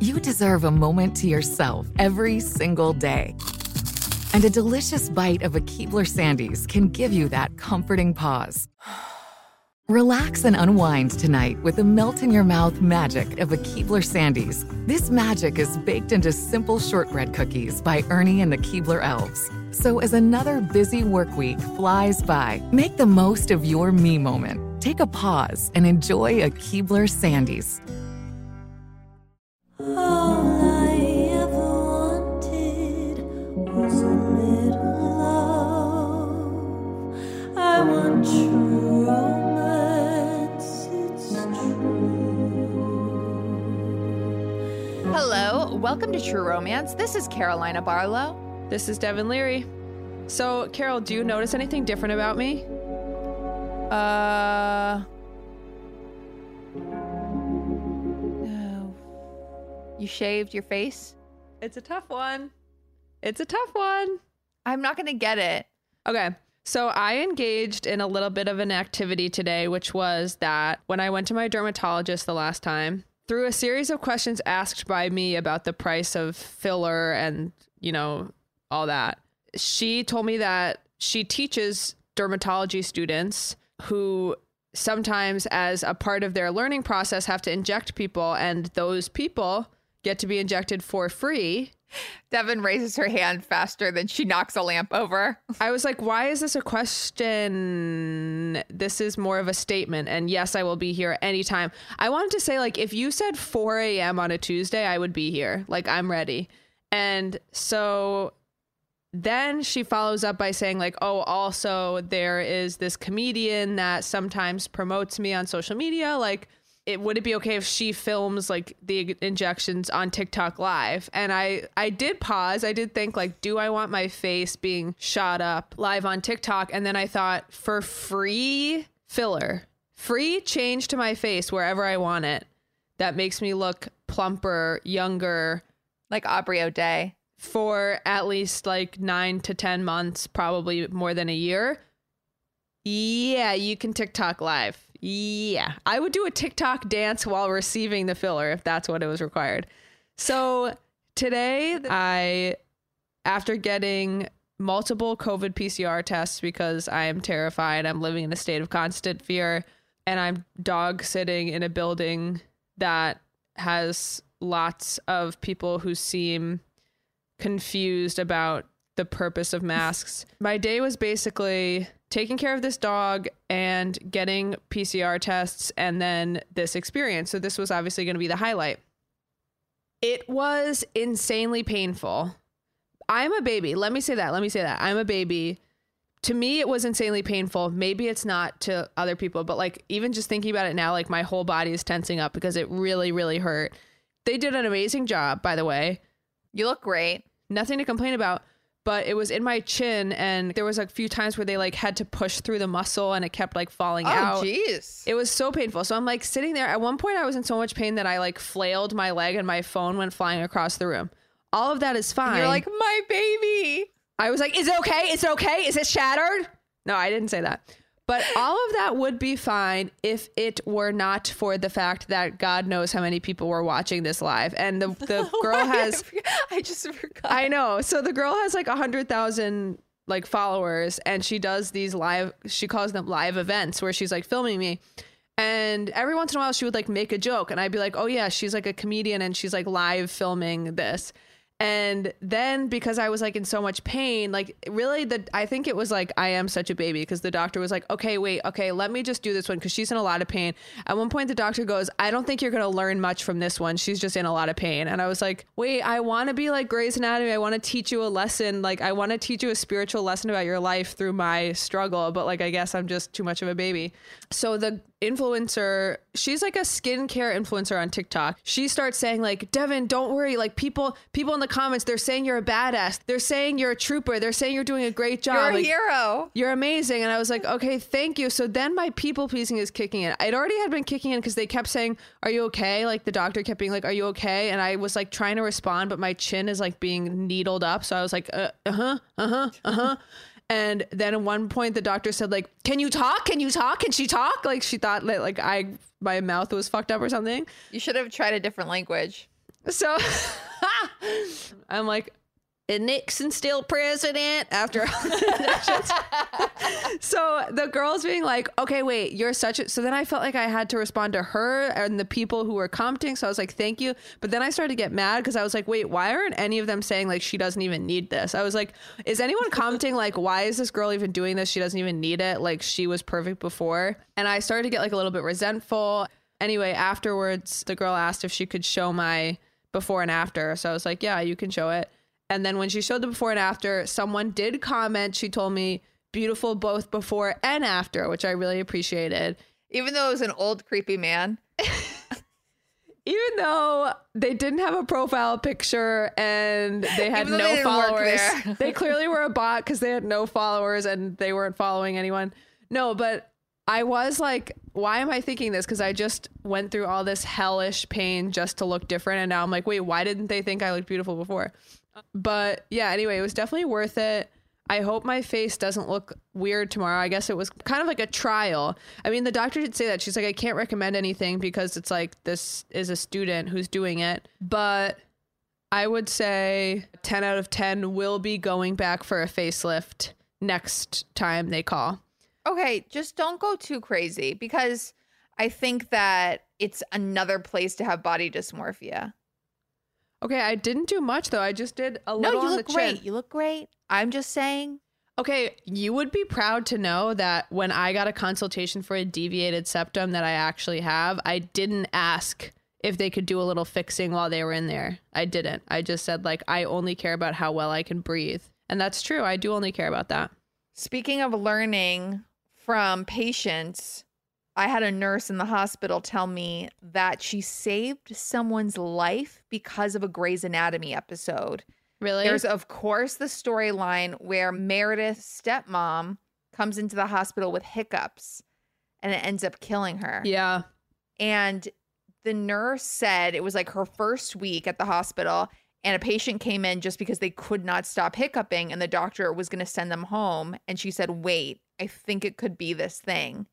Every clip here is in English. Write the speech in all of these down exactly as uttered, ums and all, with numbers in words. You deserve a moment to yourself every single day. And a delicious bite of a Keebler Sandies can give you that comforting pause. Relax and unwind tonight with the melt-in-your-mouth magic of a Keebler Sandies. This magic is baked into simple shortbread cookies by Ernie and the Keebler Elves. So as another busy work week flies by, make the most of your me moment. Take a pause and enjoy a Keebler Sandies. All I ever wanted was a little love. I want true romance, it's true. Hello, welcome to True Romance. This is Carolina Barlow. This is Devin Leary. So, Carol, do you notice anything different about me? Uh... You shaved your face? It's a tough one. It's a tough one. I'm not going to get it. Okay. So I engaged in a little bit of an activity today, which was that when I went to my dermatologist the last time, through a series of questions asked by me about the price of filler and, you know, all that, she told me that she teaches dermatology students who sometimes, as a part of their learning process, have to inject people, and those people get to be injected for free. Devin raises her hand faster than she knocks a lamp over. I was like, why is this a question? This is more of a statement. And yes, I will be here anytime. I wanted to say, like, if you said four a.m. on a Tuesday, I would be here. Like, I'm ready. And so then she follows up by saying, like, oh, also there is this comedian that sometimes promotes me on social media. Like, It, would it be okay if she films like the injections on TikTok live? And I, I did pause. I did think, like, do I want my face being shot up live on TikTok? And then I thought, for free filler, free change to my face wherever I want it. That makes me look plumper, younger. Like Aubrey O'Day. For at least like nine to ten months, probably more than a year. Yeah, you can TikTok live. Yeah, I would do a TikTok dance while receiving the filler if that's what it was required. So today I, after getting multiple COVID P C R tests because I am terrified, I'm living in a state of constant fear, and I'm dog sitting in a building that has lots of people who seem confused about the purpose of masks. My day was basically taking care of this dog and getting P C R tests and then this experience. So this was obviously going to be the highlight. It was insanely painful. I'm a baby. Let me say that. Let me say that. I'm a baby. To me, it was insanely painful. Maybe it's not to other people, but like even just thinking about it now, like my whole body is tensing up because it really, really hurt. They did an amazing job, by the way. You look great. Nothing to complain about. But it was in my chin, and there was a few times where they like had to push through the muscle and it kept like falling oh, out. Oh, jeez. It was so painful. So I'm like sitting there. At one point I was in so much pain that I like flailed my leg and my phone went flying across the room. All of that is fine. And you're like, my baby. I was like, is it okay? Is it okay? Is it shattered? No, I didn't say that. But all of that would be fine if it were not for the fact that God knows how many people were watching this live. And the, the girl has... I just forgot. I know. So the girl has like one hundred thousand like followers, and she does these live... She calls them live events where she's like filming me. And every once in a while she would like make a joke and I'd be like, oh yeah, she's like a comedian and she's like live filming this. And then because I was like in so much pain, like really the, I think it was like, I am such a baby, because the doctor was like, okay, wait, okay, let me just do this one, because she's in a lot of pain. At one point the doctor goes, I don't think you're going to learn much from this one. She's just in a lot of pain. And I was like, wait, I want to be like Grey's Anatomy. I want to teach you a lesson. Like I want to teach you a spiritual lesson about your life through my struggle. But like, I guess I'm just too much of a baby. So the influencer, she's like a skincare influencer on TikTok. She starts saying like, Devin, don't worry. Like people, people in the comments, they're saying you're a badass. They're saying you're a trooper. They're saying you're doing a great job. You're a like, hero. You're amazing. And I was like, okay, thank you. So then my people pleasing is kicking in. I'd already had been kicking in because they kept saying, are you okay? Like the doctor kept being like, are you okay? And I was like trying to respond, but my chin is like being needled up. So I was like, uh huh, uh huh, uh huh. And then at one point the doctor said like, can you talk? Can you talk? Can she talk? Like she thought that like I, my mouth was fucked up or something. You should have tried a different language. So I'm like, is Nixon still president after all the elections? So the girls being like, okay, wait, you're such a... So then I felt like I had to respond to her and the people who were commenting. So I was like, thank you. But then I started to get mad because I was like, wait, why aren't any of them saying like, she doesn't even need this? I was like, is anyone commenting like, why is this girl even doing this? She doesn't even need it. Like she was perfect before. And I started to get like a little bit resentful. Anyway, afterwards, the girl asked if she could show my before and after. So I was like, yeah, you can show it. And then when she showed the before and after, someone did comment. She told me beautiful both before and after, which I really appreciated. Even though it was an old creepy man. Even though they didn't have a profile picture and they had no they followers. They clearly were a bot because they had no followers and they weren't following anyone. No, but I was like, why am I thinking this? Because I just went through all this hellish pain just to look different. And now I'm like, wait, why didn't they think I looked beautiful before? But yeah, anyway, it was definitely worth it. I hope my face doesn't look weird tomorrow. I guess it was kind of like a trial. I mean, the doctor did say that. She's like, I can't recommend anything because it's like, this is a student who's doing it. But I would say ten out of ten will be going back for a facelift next time they call. Okay, just don't go too crazy because I think that it's another place to have body dysmorphia. Okay, I didn't do much, though. I just did a little on the chin. No, you look great. You look great. I'm just saying. Okay, you would be proud to know that when I got a consultation for a deviated septum that I actually have, I didn't ask if they could do a little fixing while they were in there. I didn't. I just said, like, I only care about how well I can breathe. And that's true. I do only care about that. Speaking of learning from patients, I had a nurse in the hospital tell me that she saved someone's life because of a Grey's Anatomy episode. Really? There's, of course, the storyline where Meredith's stepmom comes into the hospital with hiccups and it ends up killing her. Yeah. And the nurse said it was like her first week at the hospital and a patient came in just because they could not stop hiccuping and the doctor was going to send them home. And she said, wait, I think it could be this thing.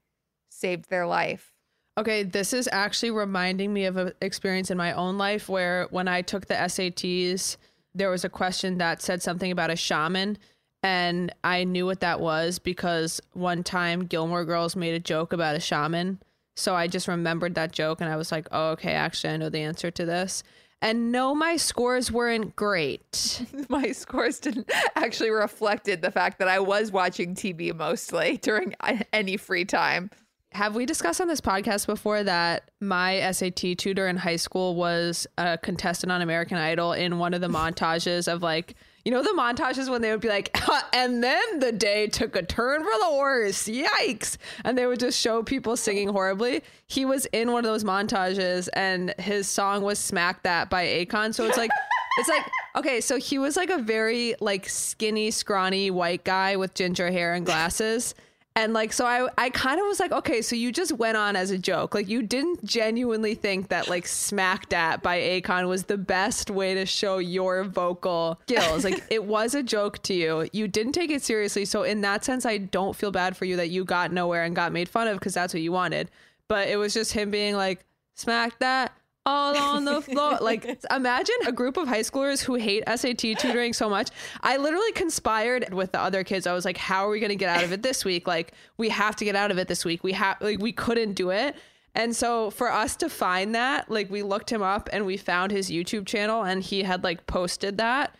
Saved their life. Okay, this is actually reminding me of an experience in my own life where when I took the S A Ts, there was a question that said something about a shaman, and I knew what that was because one time Gilmore Girls made a joke about a shaman. So I just remembered that joke and I was like, oh, okay, actually, I know the answer to this. And no, my scores weren't great. My scores didn't actually reflected the fact that I was watching T V mostly during any free time. Have we discussed on this podcast before that my S A T tutor in high school was a contestant on American Idol in one of the montages of like, you know, the montages when they would be like, and then the day took a turn for the worse. Yikes. And they would just show people singing horribly. He was in one of those montages and his song was Smack That by Akon. So it's like, it's like, okay, so he was like a very like skinny, scrawny white guy with ginger hair and glasses. And like, so I, I kind of was like, okay, so you just went on as a joke. Like you didn't genuinely think that like Smack That by Akon was the best way to show your vocal skills. Like it was a joke to you. You didn't take it seriously. So in that sense, I don't feel bad for you that you got nowhere and got made fun of because that's what you wanted. But it was just him being like, smack that all on the floor. Like imagine a group of high schoolers who hate S A T tutoring so much. I literally conspired with the other kids. I was like, how are we going to get out of it this week? Like we have to get out of it this week. We have like, we couldn't do it. And so for us to find that, like, we looked him up and we found his YouTube channel, and he had like posted that,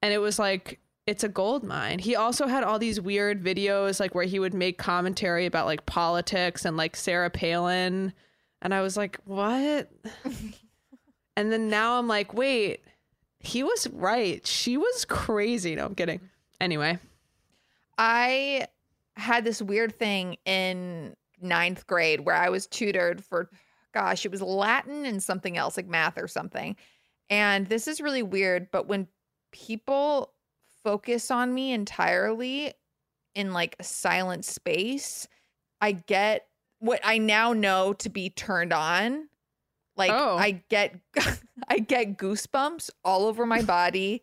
and it was like, it's a gold mine. He also had all these weird videos, like where he would make commentary about like politics and like Sarah Palin. And I was like, what? And then now I'm like, wait, he was right. She was crazy. No, I'm kidding. Anyway, I had this weird thing in ninth grade where I was tutored for, gosh, it was Latin and something else like math or something. And this is really weird, but when people focus on me entirely in like a silent space, I get what I now know to be turned on. Like, oh. I get I get goosebumps all over my body.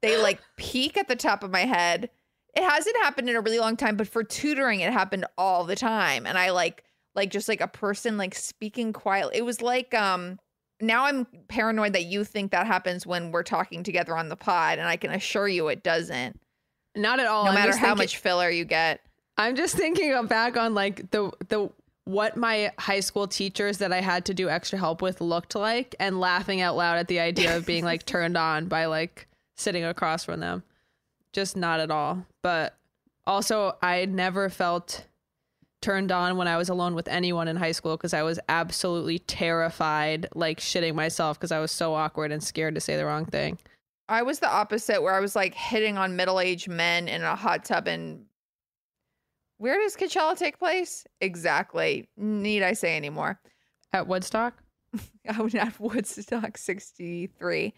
They like peak at the top of my head. It hasn't happened in a really long time, but for tutoring it happened all the time. And I like like just like a person like speaking quietly. It was like um now I'm paranoid that you think that happens when we're talking together on the pod, and I can assure you it doesn't. Not at all. No I'm matter how thinking, much filler you get. I'm just thinking back on like the the what my high school teachers that I had to do extra help with looked like, and laughing out loud at the idea of being like turned on by like sitting across from them. Just not at all. But also, I never felt turned on when I was alone with anyone in high school, because I was absolutely terrified, like shitting myself, because I was so awkward and scared to say the wrong thing. I was the opposite, where I was like hitting on middle-aged men in a hot tub. And where does Coachella take place? Exactly. Need I say anymore? At Woodstock? Oh, not Woodstock sixty-three.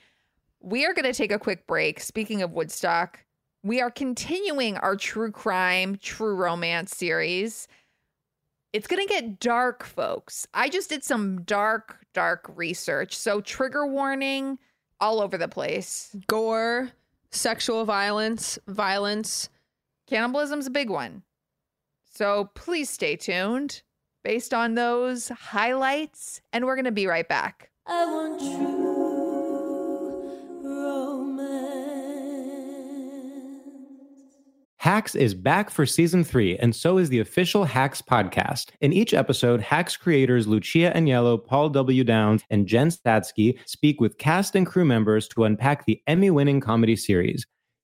We are going to take a quick break. Speaking of Woodstock, we are continuing our true crime, true romance series. It's going to get dark, folks. I just did some dark, dark research. So trigger warning all over the place. Gore, sexual violence, violence. Cannibalism's a big one. So please stay tuned based on those highlights. And we're going to be right back. I want true romance. Hacks is back for season three, and so is the official Hacks podcast. In each episode, Hacks creators Lucia Aniello, Paul W. Downs, and Jen Statsky speak with cast and crew members to unpack the Emmy-winning comedy series.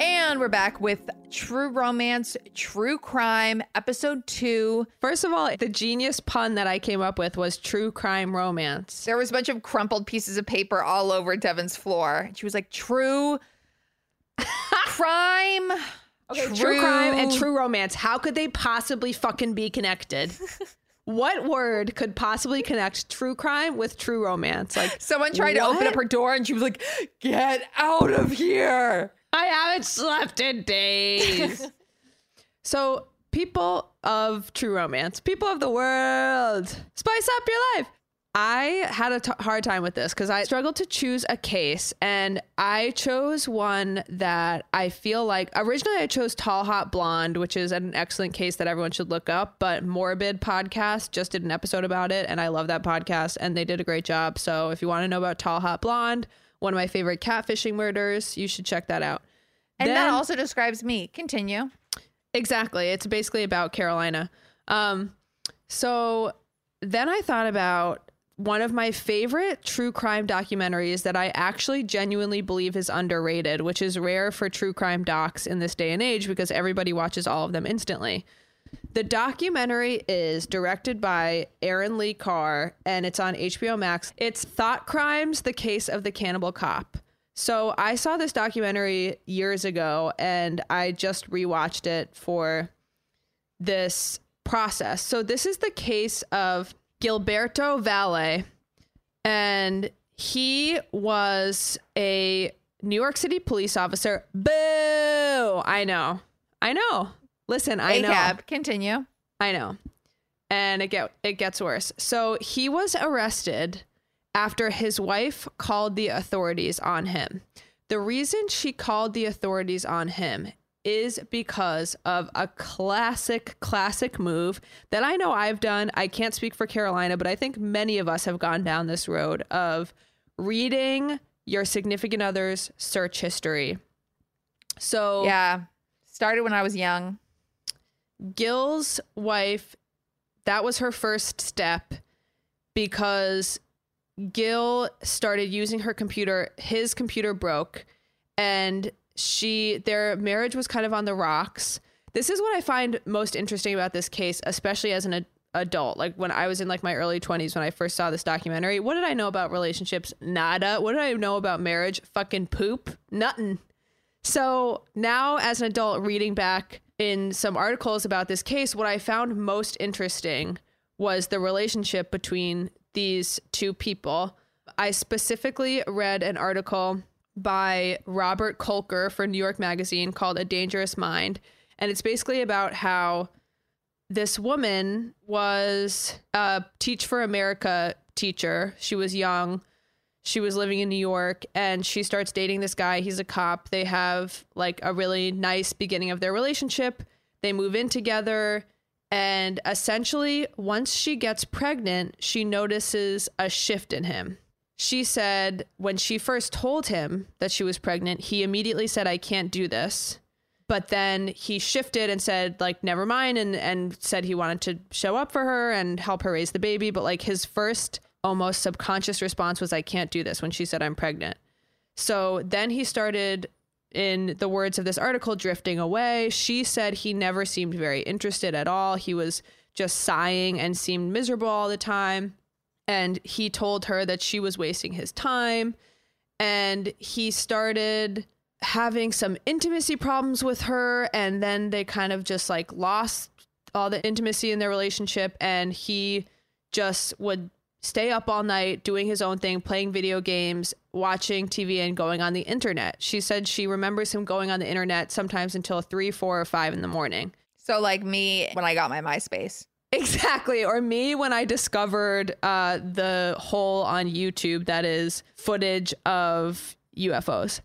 And we're back with True Romance, True Crime, Episode two. First of all, the genius pun that I came up with was True Crime Romance. There was a bunch of crumpled pieces of paper all over Devin's floor. She was like, True Crime. Okay, true. True Crime and True Romance. How could they possibly fucking be connected? What word could possibly connect True Crime with True Romance? Like, someone tried what? to open up her door and she was like, get out of here. I haven't slept in days. So, people of True Romance, people of the world, spice up your life. I had a t- hard time with this because I struggled to choose a case, and I chose one that I feel like originally I chose Tall Hot Blonde, which is an excellent case that everyone should look up. But Morbid Podcast just did an episode about it, and I love that podcast, and they did a great job. So if you want to know about Tall Hot Blonde, one of my favorite catfishing murders, you should check that out. And then, that also describes me. Continue. Exactly. It's basically about Carolina. Um, so then I thought about one of my favorite true crime documentaries that I actually genuinely believe is underrated, which is rare for true crime docs in this day and age because everybody watches all of them instantly. The documentary is directed by Aaron Lee Carr, and it's on H B O Max. It's Thought Crimes: The Case of the Cannibal Cop. So I saw this documentary years ago, and I just rewatched it for this process. So this is the case of Gilberto Valle, and he was a New York City police officer. Boo! I know. I know. Listen, I know. A C A B, continue. I know. And it, get, it gets worse. So he was arrested after his wife called the authorities on him. The reason she called the authorities on him is because of a classic, classic move that I know I've done. I can't speak for Carolina, but I think many of us have gone down this road of reading your significant other's search history. So yeah, started when I was young. Gil's wife, that was her first step because Gil started using her computer. His computer broke, and She, their marriage was kind of on the rocks. This is what I find most interesting about this case, especially as an ad- adult. Like when I was in like my early twenties, when I first saw this documentary, what did I know about relationships? Nada. What did I know about marriage? Fucking poop. Nothing. So now as an adult, reading back in some articles about this case, what I found most interesting was the relationship between these two people. I specifically read an article by Robert Kolker for New York Magazine called A Dangerous Mind. And it's basically about how this woman was a Teach for America teacher. She was young. She was living in New York, and she starts dating this guy. He's a cop. They have like a really nice beginning of their relationship. They move in together. And essentially, once she gets pregnant, she notices a shift in him. She said when she first told him that she was pregnant, he immediately said, I can't do this. But then he shifted and said, like, never mind. And, and said he wanted to show up for her and help her raise the baby. But like his first almost subconscious response was, I can't do this when she said I'm pregnant. So then he started, in the words of this article, drifting away. She said he never seemed very interested at all. He was just sighing and seemed miserable all the time. And he told her that she was wasting his time, and he started having some intimacy problems with her. And then they kind of just like lost all the intimacy in their relationship. And he just would stay up all night doing his own thing, playing video games, watching T V, and going on the internet. She said she remembers him going on the internet sometimes until three, four, or five in the morning. So like me when I got my MySpace. Exactly. Or me when I discovered uh, the hole on YouTube that is footage of U F Os.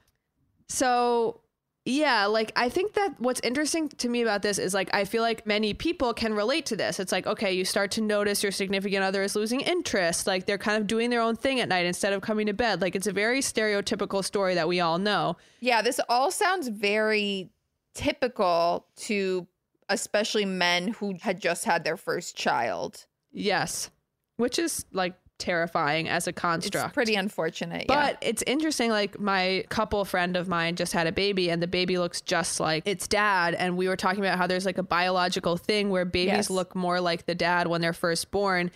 So, yeah, like, I think that what's interesting to me about this is, like, I feel like many people can relate to this. It's like, okay, you start to notice your significant other is losing interest. Like, they're kind of doing their own thing at night instead of coming to bed. Like, it's a very stereotypical story that we all know. Yeah, this all sounds very typical to especially men who had just had their first child. Yes, which is, like, terrifying as a construct. It's pretty unfortunate. But yeah, it's interesting, like, my couple friend of mine just had a baby, and the baby looks just like its dad, and we were talking about how there's, like, a biological thing where babies yes. look more like the dad when they're first born,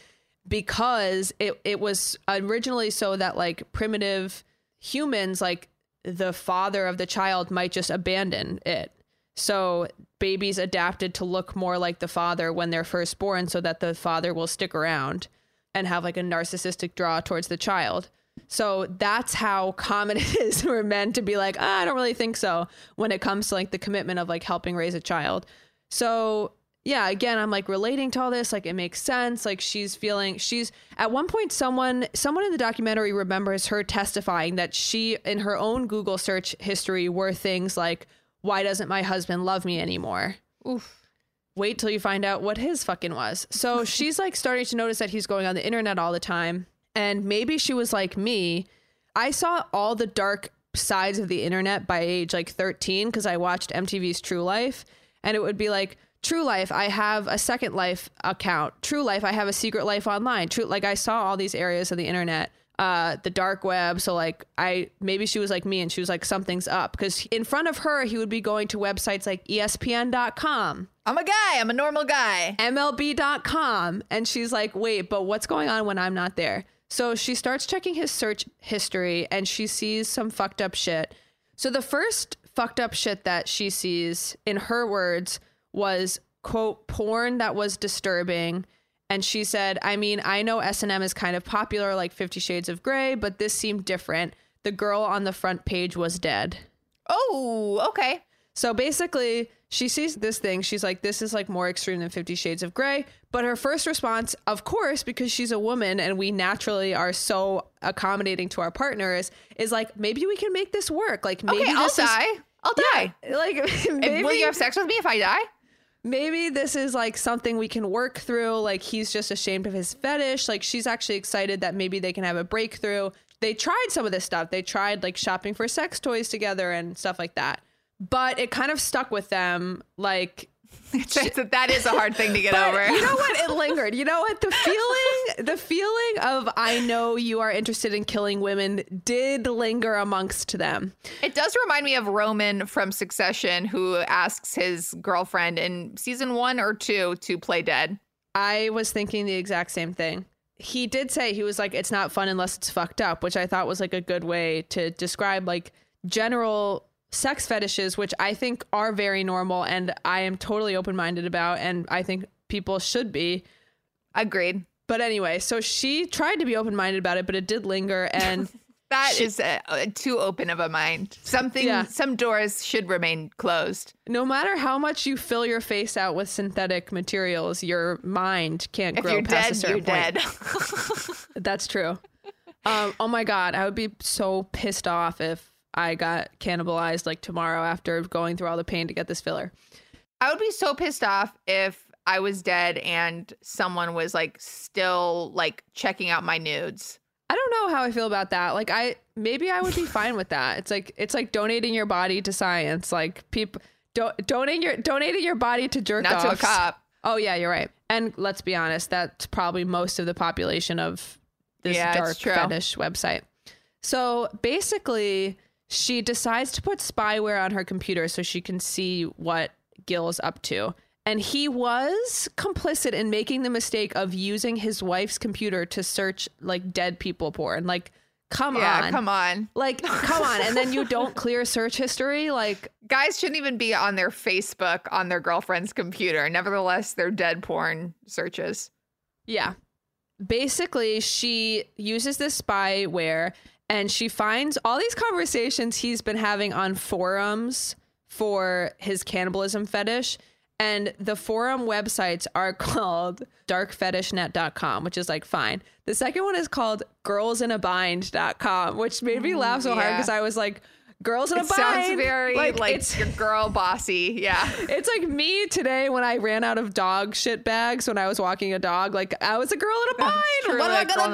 because it, it was originally so that, like, primitive humans, like, the father of the child might just abandon it. So babies adapted to look more like the father when they're first born so that the father will stick around and have, like, a narcissistic draw towards the child. So that's how common it is for men to be like, oh, I don't really think so, when it comes to, like, the commitment of, like, helping raise a child. So yeah, again, I'm, like, relating to all this. Like, it makes sense. Like, she's feeling she's at one point, someone someone in the documentary remembers her testifying that she, in her own Google search history, were things like, why doesn't my husband love me anymore? Oof. Wait till you find out what his fucking was. So she's, like, starting to notice that he's going on the internet all the time. And maybe she was like me. I saw all the dark sides of the internet by age, like, thirteen, because I watched M T V's True Life. And it would be like, True Life, I have a Second Life account. True Life, I have a Secret Life online. True, like, I saw all these areas of the internet, uh, the dark web. So, like, I, maybe she was like me and she was like, something's up, because in front of her, he would be going to websites like E S P N dot com. I'm a guy. I'm a normal guy. M L B dot com. And she's like, wait, but what's going on when I'm not there? So she starts checking his search history and she sees some fucked up shit. So the first fucked up shit that she sees, in her words, was, quote, porn that was disturbing. And she said, I mean, I know S and M is kind of popular, like Fifty Shades of Grey, but this seemed different. The girl on the front page was dead. Oh, okay. So basically, she sees this thing. She's like, this is, like, more extreme than Fifty Shades of Grey. But her first response, of course, because she's a woman and we naturally are so accommodating to our partners, is like, maybe we can make this work. Like, maybe okay, I'll this die. Is- I'll die. Yeah, like, maybe, will you have sex with me if I die? Maybe this is, like, something we can work through. Like, he's just ashamed of his fetish. Like, she's actually excited that maybe they can have a breakthrough. They tried some of this stuff. They tried, like, shopping for sex toys together and stuff like that. But it kind of stuck with them. Like, that is a hard thing to get but over. You know what? It lingered. You know what? The feeling, the feeling of, I know you are interested in killing women, did linger amongst them. It does remind me of Roman from Succession, who asks his girlfriend in season one or two to play dead. I was thinking the exact same thing. He did say, he was like, it's not fun unless it's fucked up, which I thought was, like, a good way to describe, like, general sex fetishes, which I think are very normal and I am totally open-minded about, and I think people should be. Agreed. But anyway, so she tried to be open-minded about it, but it did linger, and that she, is a, a, too open of a mind. Something, yeah. Some doors should remain closed. No matter how much you fill your face out with synthetic materials, your mind can't if grow past dead, a certain point. If you're dead, that's true. Um, oh my God, I would be so pissed off if I got cannibalized, like, tomorrow after going through all the pain to get this filler. I would be so pissed off if I was dead and someone was, like, still, like, checking out my nudes. I don't know how I feel about that. Like, I maybe I would be fine with that. It's like it's like donating your body to science. Like, people don't donating your donating your body to jerk offs. Not to a cop. Oh yeah, you're right. And let's be honest, that's probably most of the population of this yeah, dark fetish website. So basically, she decides to put spyware on her computer so she can see what Gil's up to. And he was complicit in making the mistake of using his wife's computer to search, like, dead people porn. Like, come yeah, on. Yeah, come on. Like, come on. And then you don't clear search history. Like, guys shouldn't even be on their Facebook on their girlfriend's computer. Nevertheless, they're dead porn searches. Yeah. Basically, she uses this spyware, and she finds all these conversations he's been having on forums for his cannibalism fetish. And the forum websites are called dark fetish net dot com, which is like, fine. The second one is called girls in a bind dot com, which made me laugh so yeah. hard because I was like, girls in a it bind. Sounds very like, like it's your girl bossy. Yeah. It's like me today when I ran out of dog shit bags when I was walking a dog. Like, I was a girl in a bind. True, what am I going to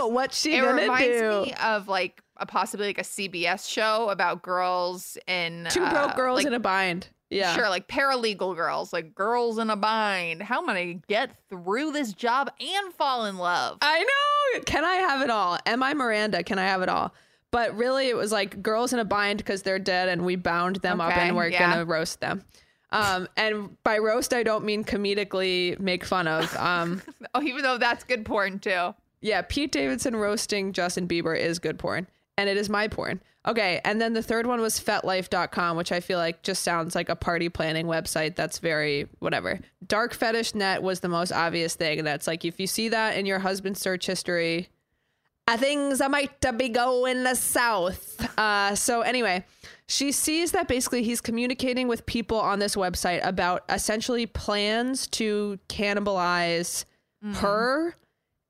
do? What's she going to do? It reminds me of like a possibly like a C B S show about girls in two broke uh, girls like, in a bind. Yeah, sure. Like paralegal girls, like girls in a bind. How am I going to get through this job and fall in love? I know. Can I have it all? Am I Miranda? Can I have it all? But really, it was like girls in a bind because they're dead and we bound them okay, up and we're yeah. going to roast them. Um, and by roast, I don't mean comedically make fun of. Um, oh, even though that's good porn, too. Yeah. Pete Davidson roasting Justin Bieber is good porn. And it is my porn. Okay. And then the third one was fet life dot com, which I feel like just sounds like a party planning website. That's very whatever. Dark Fetish Net was the most obvious thing. That's like, if you see that in your husband's search history, uh, things that might be going south. Uh, so anyway, she sees that basically he's communicating with people on this website about essentially plans to cannibalize mm-hmm. her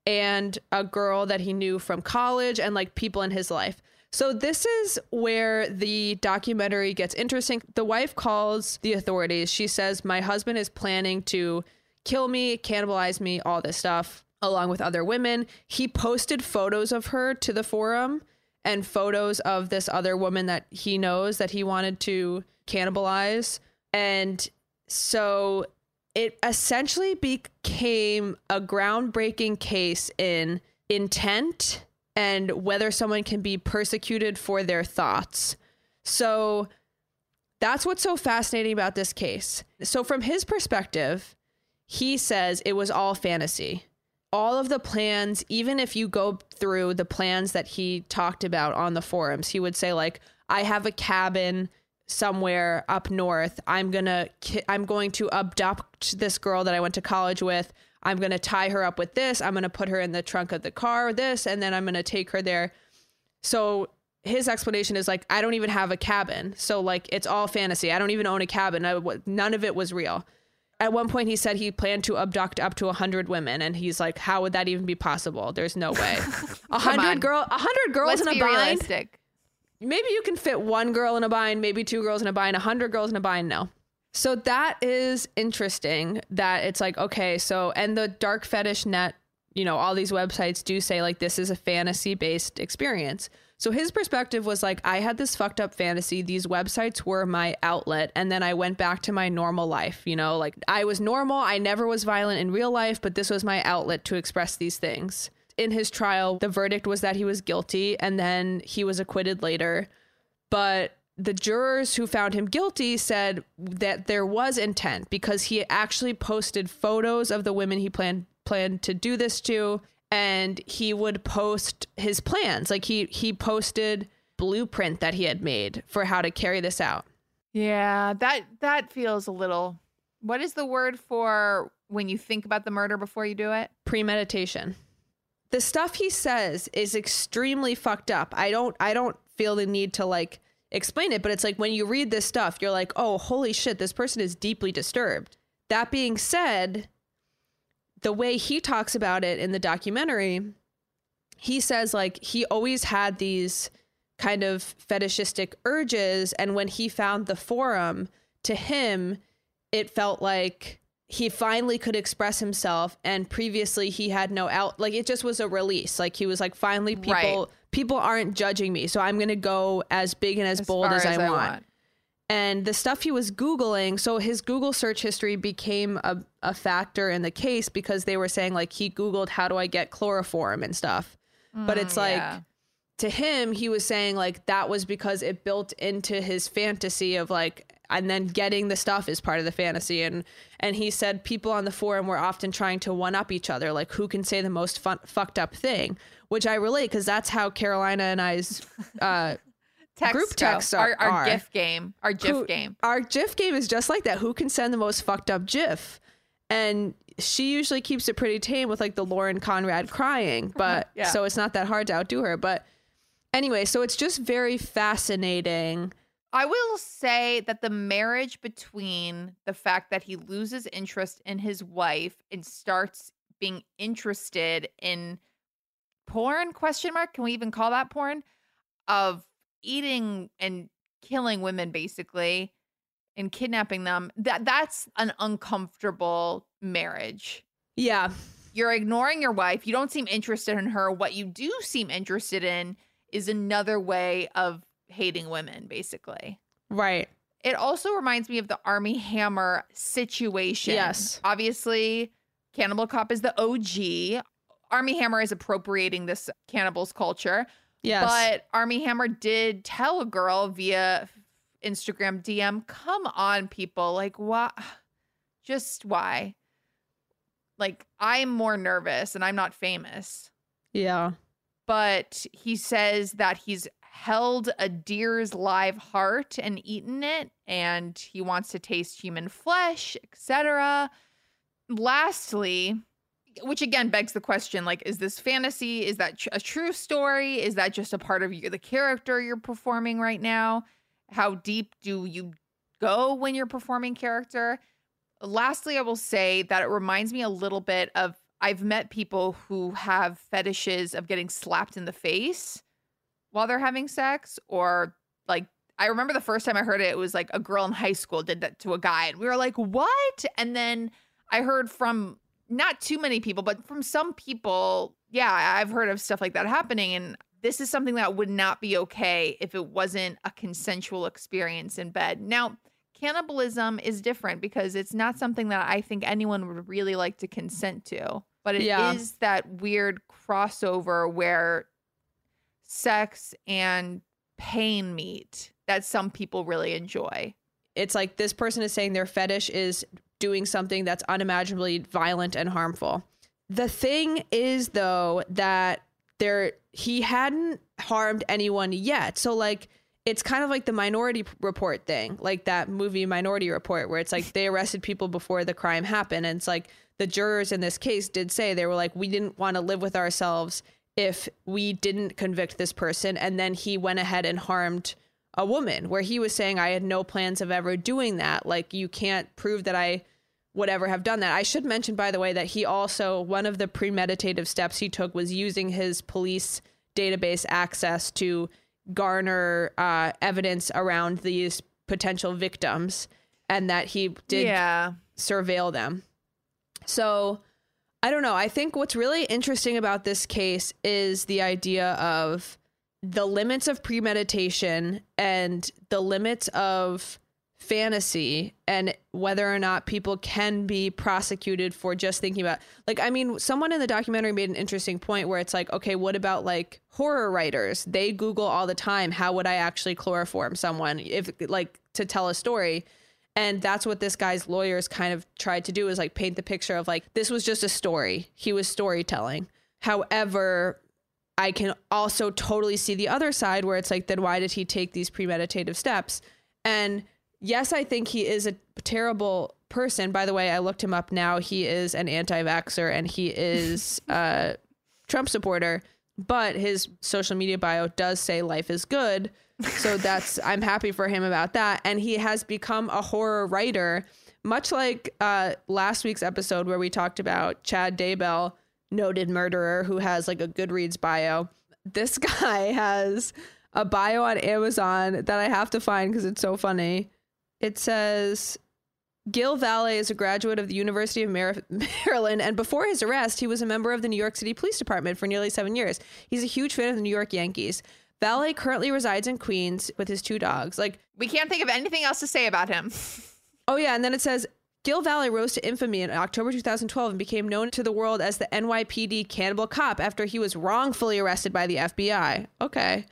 and a girl that he knew from college and like people in his life. So this is where the documentary gets interesting. The wife calls the authorities. She says, my husband is planning to kill me, cannibalize me, all this stuff, along with other women. He posted photos of her to the forum and photos of this other woman that he knows that he wanted to cannibalize. And so it essentially became a groundbreaking case in intent and whether someone can be persecuted for their thoughts. So that's what's so fascinating about this case. So from his perspective, he says it was all fantasy. All of the plans, even if you go through the plans that he talked about on the forums, he would say, like, I have a cabin somewhere up north. I'm going to I'm going to abduct this girl that I went to college with. I'm going to tie her up with this. I'm going to put her in the trunk of the car, this, and then I'm going to take her there. So his explanation is like, I don't even have a cabin. So like, it's all fantasy. I don't even own a cabin. I, none of it was real. At one point he said he planned to abduct up to a hundred women. And he's like, how would that even be possible? There's no way. A hundred girl, a hundred girls Let's in a bind. Realistic. Maybe you can fit one girl in a bind, maybe two girls in a bind, a hundred girls in a bind. No. So that is interesting that it's like, okay, so, and the Dark Fetish Net, you know, all these websites do say like, this is a fantasy based experience. So his perspective was like, I had this fucked up fantasy. These websites were my outlet. And then I went back to my normal life. You know, like I was normal. I never was violent in real life, but this was my outlet to express these things. In his trial, the verdict was that he was guilty and then he was acquitted later. But the jurors who found him guilty said that there was intent because he actually posted photos of the women he planned planned to do this to, and he would post his plans. Like he he posted blueprint that he had made for how to carry this out. Yeah, that that feels a little. What is the word for when you think about the murder before you do it? Premeditation. The stuff he says is extremely fucked up. I don't I don't feel the need to like explain it, but it's like when you read this stuff, you're like, oh, holy shit, this person is deeply disturbed. That being said, the way he talks about it in the documentary, he says like he always had these kind of fetishistic urges. And when he found the forum, to him, it felt like he finally could express himself. And previously he had no out, like it just was a release. Like he was like, finally, people. Right. People aren't judging me, so I'm going to go as big and as, as bold as, as I, I want. want. And the stuff he was Googling, so his Google search history became a, a factor in the case because they were saying, like, he Googled, how do I get chloroform and stuff? Mm, but it's like, yeah. to him, he was saying, like, that was because it built into his fantasy of, like, and then getting the stuff is part of the fantasy. And and he said people on the forum were often trying to one-up each other, like, who can say the most fun, fucked up thing? Which I relate because that's how Carolina and I's uh, text group texts are. Our, our are. GIF game. Our GIF Who, game. Our GIF game is just like that. Who can send the most fucked up GIF? And she usually keeps it pretty tame with like the Lauren Conrad crying. But yeah. So it's not that hard to outdo her. But anyway, so it's just very fascinating I will say that the marriage between the fact that he loses interest in his wife and starts being interested in porn, question mark, can we even call that porn, of eating and killing women basically and kidnapping them, that that's an uncomfortable marriage. Yeah. You're ignoring your wife. You don't seem interested in her. What you do seem interested in is another way of hating women, basically. Right. It also reminds me of the Armie Hammer situation. Yes. Obviously, Cannibal Cop is the O G. Armie Hammer is appropriating this cannibal's culture. Yes. But Armie Hammer did tell a girl via Instagram D M, come on, people. Like, why? Just why? Like, I'm more nervous and I'm not famous. Yeah. But he says that he's held a deer's live heart and eaten it, and he wants to taste human flesh, et cetera. Lastly, which again begs the question, like, is this fantasy? Is that tr- a true story? Is that just a part of you, the character you're performing right now? How deep do you go when you're performing character? Lastly, I will say that it reminds me a little bit of, I've met people who have fetishes of getting slapped in the face while they're having sex, or like, I remember the first time I heard it, it was like a girl in high school did that to a guy and we were like, what? And then I heard from not too many people, but from some people, yeah, I've heard of stuff like that happening. And this is something that would not be okay if it wasn't a consensual experience in bed. Now, cannibalism is different because it's not something that I think anyone would really like to consent to. But it yeah. is that weird crossover where sex and pain meet that some people really enjoy. It's like this person is saying their fetish is doing something that's unimaginably violent and harmful. The thing is, though, that there he hadn't harmed anyone yet. So, like, it's kind of like the Minority Report thing, like that movie Minority Report, where it's like they arrested people before the crime happened. And it's like the jurors in this case did say, they were like, we didn't want to live with ourselves if we didn't convict this person. And then he went ahead and harmed a woman, where he was saying, I had no plans of ever doing that. Like, you can't prove that I would ever have done that. I should mention, by the way, that he also, one of the premeditative steps he took was using his police database access to garner uh, evidence around these potential victims, and that he did yeah. surveil them. So I don't know. I think what's really interesting about this case is the idea of the limits of premeditation and the limits of fantasy, and whether or not people can be prosecuted for just thinking about, like, I mean, someone in the documentary made an interesting point where it's like, okay, what about like horror writers? They Google all the time, how would I actually chloroform someone if like to tell a story? And that's what this guy's lawyers kind of tried to do, is like paint the picture of like, this was just a story. He was storytelling. However, I can also totally see the other side where it's like, then why did he take these premeditative steps? And yes, I think he is a terrible person. By the way, I looked him up now. He is an anti-vaxxer and he is a Trump supporter, but his social media bio does say life is good. So that's, I'm happy for him about that. And he has become a horror writer, much like uh, last week's episode where we talked about Chad Daybell, noted murderer who has like a Goodreads bio. This guy has a bio on Amazon that I have to find because it's so funny. It says, Gil Valle is a graduate of the University of Mar- Maryland, and before his arrest, he was a member of the New York City Police Department for nearly seven years. He's a huge fan of the New York Yankees. Valle currently resides in Queens with his two dogs. Like, we can't think of anything else to say about him. Oh, yeah. And then it says, Gil Valle rose to infamy in October two thousand twelve and became known to the world as the N Y P D Cannibal Cop after he was wrongfully arrested by the F B I. Okay.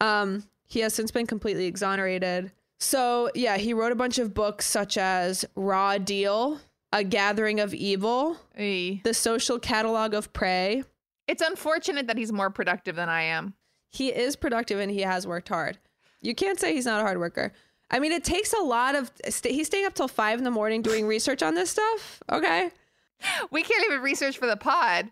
Um, he has since been completely exonerated. So, yeah, he wrote a bunch of books such as Raw Deal, A Gathering of Evil, Ey. The Social Catalog of Prey. It's unfortunate that he's more productive than I am. He is productive and he has worked hard. You can't say he's not a hard worker. I mean, it takes a lot of... St- he's staying up till five in the morning doing research on this stuff. Okay. We can't even research for the pod.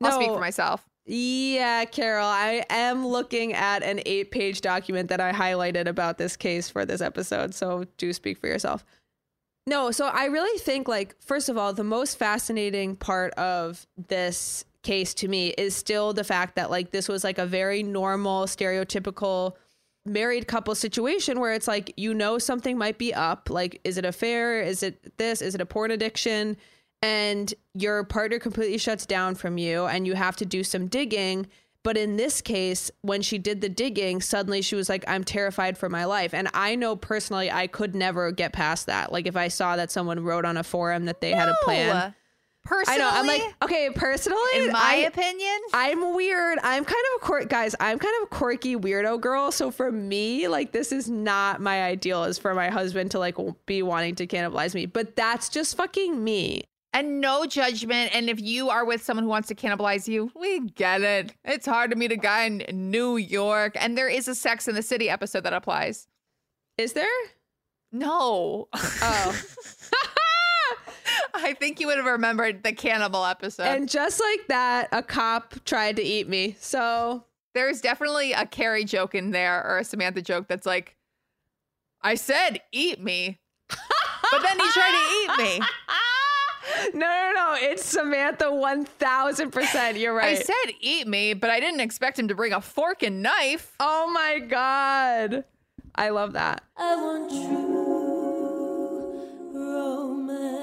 I'll no, speak for myself. Yeah, Carol, I am looking at an eight-page document that I highlighted about this case for this episode, so do speak for yourself. No, so I really think, like, first of all, the most fascinating part of this case to me is still the fact that, like, this was, like, a very normal, stereotypical married couple situation where it's like, you know, something might be up. Like, is it an affair? Is it this? Is it a porn addiction? And your partner completely shuts down from you and you have to do some digging. But in this case, when she did the digging, suddenly she was like, I'm terrified for my life. And I know personally, I could never get past that. Like, if I saw that someone wrote on a forum that they no. had a plan. Personally, I know. I'm like, okay, personally, in my I, opinion, I'm weird. I'm kind of a quirk, guys. I'm kind of a quirky weirdo girl. So for me, like, this is not my ideal, is for my husband to, like, be wanting to cannibalize me. But that's just fucking me. And no judgment. And if you are with someone who wants to cannibalize you, we get it. It's hard to meet a guy in New York. And there is a Sex in the City episode that applies. Is there? No. Oh. I think you would have remembered the cannibal episode. And just like that, a cop tried to eat me. So there's definitely a Carrie joke in there, or a Samantha joke that's like, I said, eat me. But then he tried to eat me. No, no, no. It's Samantha one thousand percent. You're right. I said eat me, but I didn't expect him to bring a fork and knife. Oh, my God. I love that. I want true romance.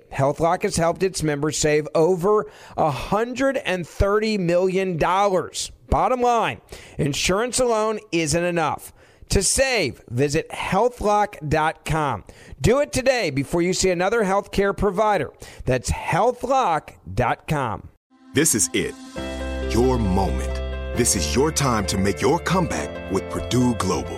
HealthLock has helped its members save over one hundred thirty million dollars. Bottom line, insurance alone isn't enough. To save, visit health lock dot com. Do it today before you see another healthcare provider. That's health lock dot com. This is it. Your moment. This is your time to make your comeback with Purdue Global.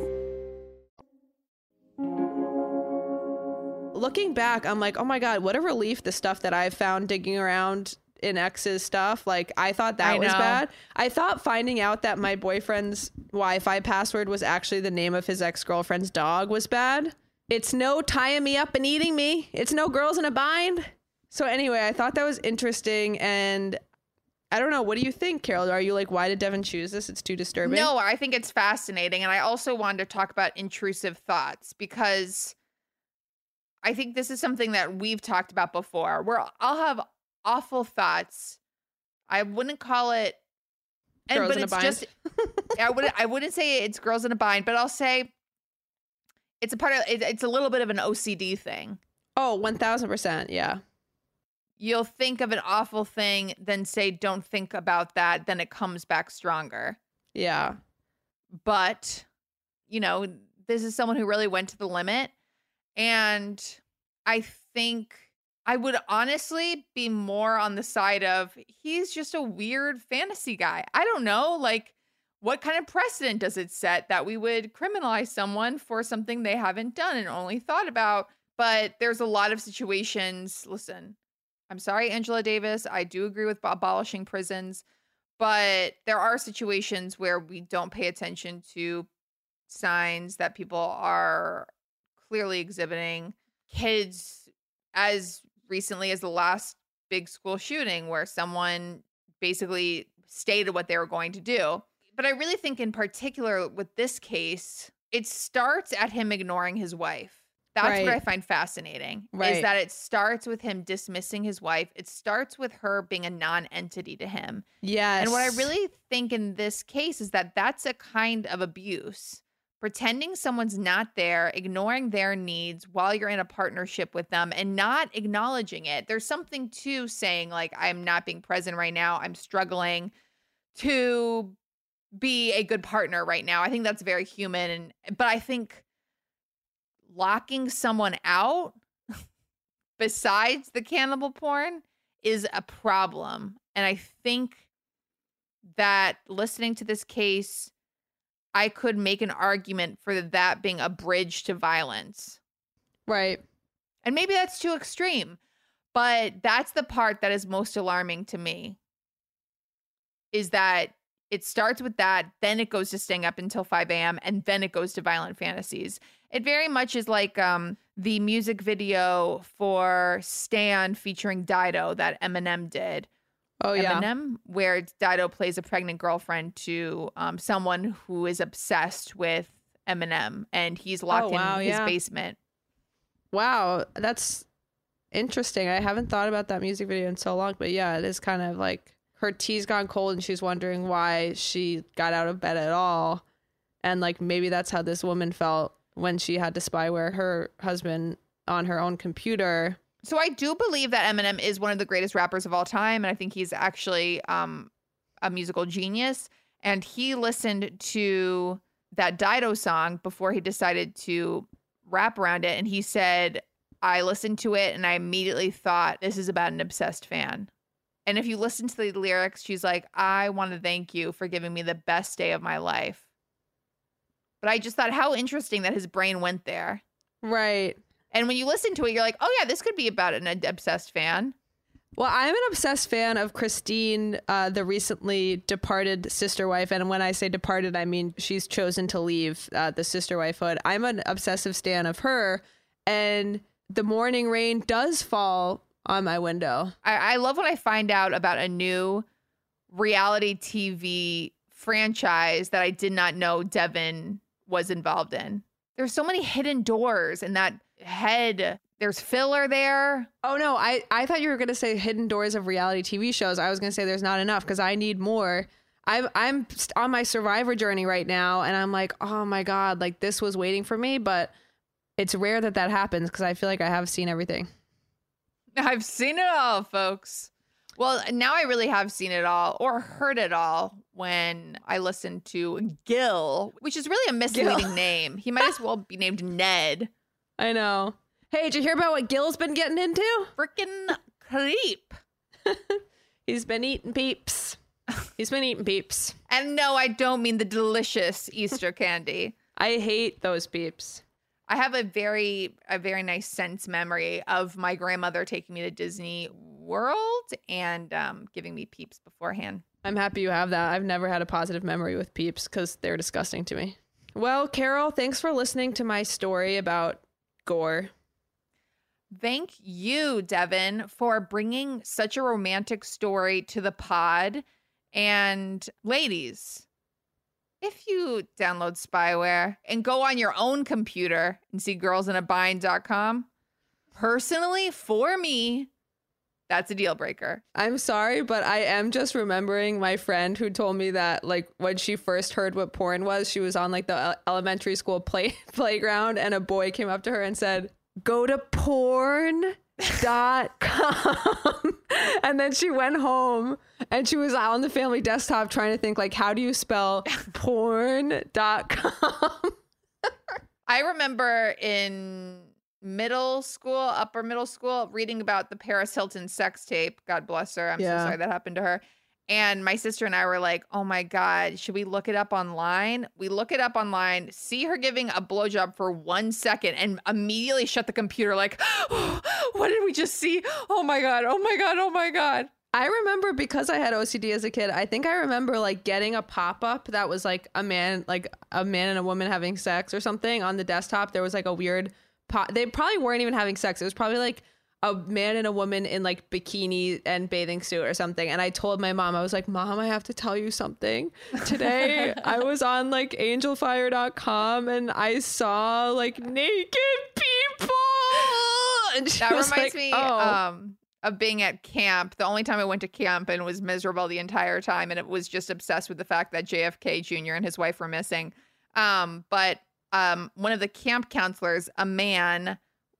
Looking back, I'm like, oh my God, what a relief, the stuff that I've found digging around in ex's stuff. Like, I thought that I was know. bad. I thought finding out that my boyfriend's Wi-Fi password was actually the name of his ex-girlfriend's dog was bad. It's no tying me up and eating me. It's no girls in a bind. So anyway, I thought that was interesting. And I don't know. What do you think, Carol? Are you like, why did Devin choose this? It's too disturbing. No, I think it's fascinating. And I also wanted to talk about intrusive thoughts, because I think this is something that we've talked about before, where I'll have awful thoughts. I wouldn't call it. And, girls but in it's a bind. Just, I, wouldn't, I wouldn't say it's girls in a bind, but I'll say it's a part of, it, it's a little bit of an O C D thing. Oh, one thousand percent. Yeah. You'll think of an awful thing, then say, don't think about that. Then it comes back stronger. Yeah. But, you know, this is someone who really went to the limit. And I think I would honestly be more on the side of he's just a weird fantasy guy. I don't know. Like, what kind of precedent does it set that we would criminalize someone for something they haven't done and only thought about? But there's a lot of situations. Listen. I'm sorry, Angela Davis. I do agree with abolishing prisons, but there are situations where we don't pay attention to signs that people are clearly exhibiting. Kids, as recently as the last big school shooting, where someone basically stated what they were going to do. But I really think in particular with this case, it starts at him ignoring his wife. That's right. What I find fascinating, right. Is that it starts with him dismissing his wife. It starts with her being a non-entity to him. Yes. And what I really think in this case is that that's a kind of abuse. Pretending someone's not there, ignoring their needs while you're in a partnership with them and not acknowledging it. There's something to saying, like, I'm not being present right now. I'm struggling to be a good partner right now. I think that's very human. And, but I think... locking someone out besides the cannibal porn is a problem. And I think that listening to this case, I could make an argument for that being a bridge to violence. Right. And maybe that's too extreme, but that's the part that is most alarming to me, is that it starts with that, then it goes to staying up until five a.m., and then it goes to violent fantasies. It very much is like um, the music video for Stan featuring Dido that Eminem did. Oh, yeah. Eminem, where Dido plays a pregnant girlfriend to um, someone who is obsessed with Eminem, and he's locked oh, wow, in his yeah. basement. Wow, that's interesting. I haven't thought about that music video in so long, but yeah, it is kind of like her tea's gone cold and she's wondering why she got out of bed at all. And like maybe that's how this woman felt when she had to spyware her husband on her own computer. So I do believe that Eminem is one of the greatest rappers of all time. And I think he's actually um, a musical genius. And he listened to that Dido song before he decided to rap around it. And he said, I listened to it and I immediately thought, this is about an obsessed fan. And if you listen to the lyrics, she's like, I want to thank you for giving me the best day of my life. But I just thought how interesting that his brain went there. Right. And when you listen to it, you're like, oh, yeah, this could be about an obsessed fan. Well, I'm an obsessed fan of Christine, uh, the recently departed sister wife. And when I say departed, I mean she's chosen to leave uh, the sister wifehood. I'm an obsessive stan of her. And the morning rain does fall on my window. I, I love when I find out about a new reality T V franchise that I did not know Devin was involved in. There's so many hidden doors in that head. There's filler there. Oh no, I, I thought you were going to say hidden doors of reality T V shows. I was going to say there's not enough because I need more. I'm, I'm on my Survivor journey right now and I'm like, oh my God, like this was waiting for me, but it's rare that that happens because I feel like I have seen everything. I've seen it all, folks. Well, now I really have seen it all or heard it all when I listened to Gil, which is really a misleading Gil. name. He might as well be named Ned. I know. Hey, did you hear about what Gil's been getting into? Freaking creep. He's been eating peeps. He's been eating peeps. And no, I don't mean the delicious Easter candy. I hate those peeps. I have a very, a very nice sense memory of my grandmother taking me to Disney World and um, giving me peeps beforehand. I'm happy you have that. I've never had a positive memory with peeps because they're disgusting to me. Well, Carol, thanks for listening to my story about gore. Thank you, Devin, for bringing such a romantic story to the pod. And ladies, if you download spyware and go on your own computer and see girls in a bind dot com, personally, for me, that's a deal breaker. I'm sorry, but I am just remembering my friend who told me that, like, when she first heard what porn was, she was on, like, the elementary school play playground, and a boy came up to her and said, "Go to porn dot com. And then she went home and she was on the family desktop trying to think, like, how do you spell porn dot com? I remember in middle school, upper middle school, reading about the Paris Hilton sex tape. God bless her. I'm yeah. so sorry that happened to her. And my sister and I were like, oh my God, should we look it up online? We look it up online, see her giving a blowjob for one second and immediately shut the computer like, oh, what did we just see? Oh my God, oh my God, oh my God. I remember, because I had O C D as a kid, I think I remember like getting a pop-up that was like a man, like a man and a woman having sex or something on the desktop. There was like a weird pop. They probably weren't even having sex. It was probably like a man and a woman in like bikini and bathing suit or something. And I told my mom, I was like, Mom, I have to tell you something. Today I was on like angel fire dot com and I saw like naked people. And she that was reminds like, me oh. um, of being at camp. The only time I went to camp and was miserable the entire time. And it was just obsessed with the fact that J F K Junior and his wife were missing. Um, but um, one of the camp counselors, a man,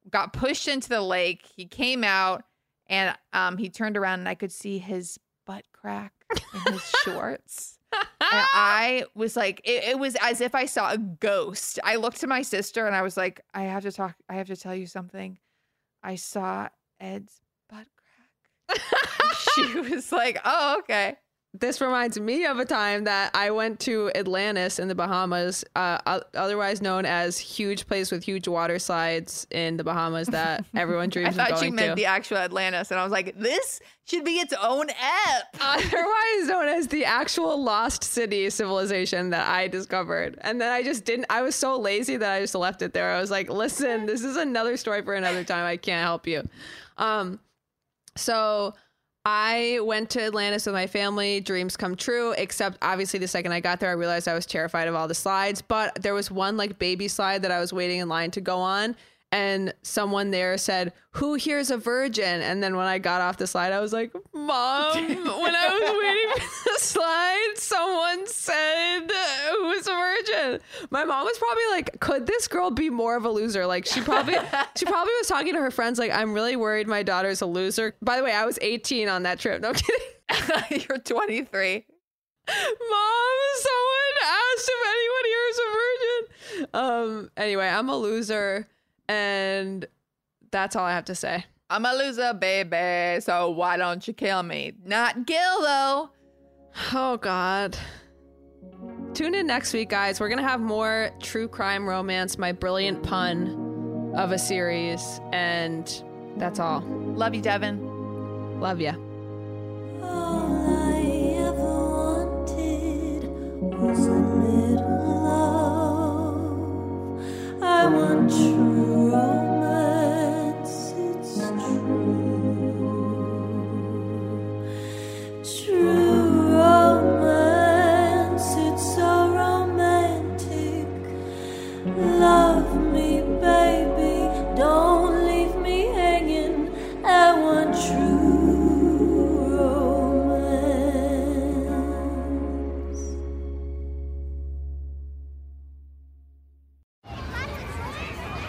got pushed into the lake. He came out and um, he turned around and I could see his butt crack in his shorts. And I was like, it, it was as if I saw a ghost. I looked to my sister and I was like, I have to talk. I have to tell you something. I saw Ed's butt crack. She was like, oh, okay. This reminds me of a time that I went to Atlantis in the Bahamas, uh, otherwise known as huge place with huge water slides in the Bahamas that everyone dreams of going to. I thought you meant the actual Atlantis, and I was like, this should be its own app. Otherwise known as the actual lost city civilization that I discovered. And then I just didn't, I was so lazy that I just left it there. I was like, listen, this is another story for another time. I can't help you. Um, so... I went to Atlantis with my family. Dreams come true, except obviously the second I got there, I realized I was terrified of all the slides. But there was one like baby slide that I was waiting in line to go on. And someone there said, who here's a virgin? And then when I got off the slide, I was like, Mom, when I was waiting for the slide, someone said, who's a virgin? My mom was probably like, could this girl be more of a loser? Like she probably, she probably was talking to her friends. Like, I'm really worried my daughter's a loser. By the way, I was eighteen on that trip. No kidding. You're twenty-three. Mom, someone asked if anyone here is a virgin. Um, anyway, I'm a loser. And that's all I have to say. I'm a loser, baby. So why don't you kill me? Not Gil, though. Oh, God. Tune in next week, guys. We're going to have more true crime romance, my brilliant pun of a series. And that's all. Love you, Devin. Love you. All I ever wanted was a little love. I want true. Romance, it's true. True romance, it's so romantic. Love me, baby, don't leave me hanging. I want true romance.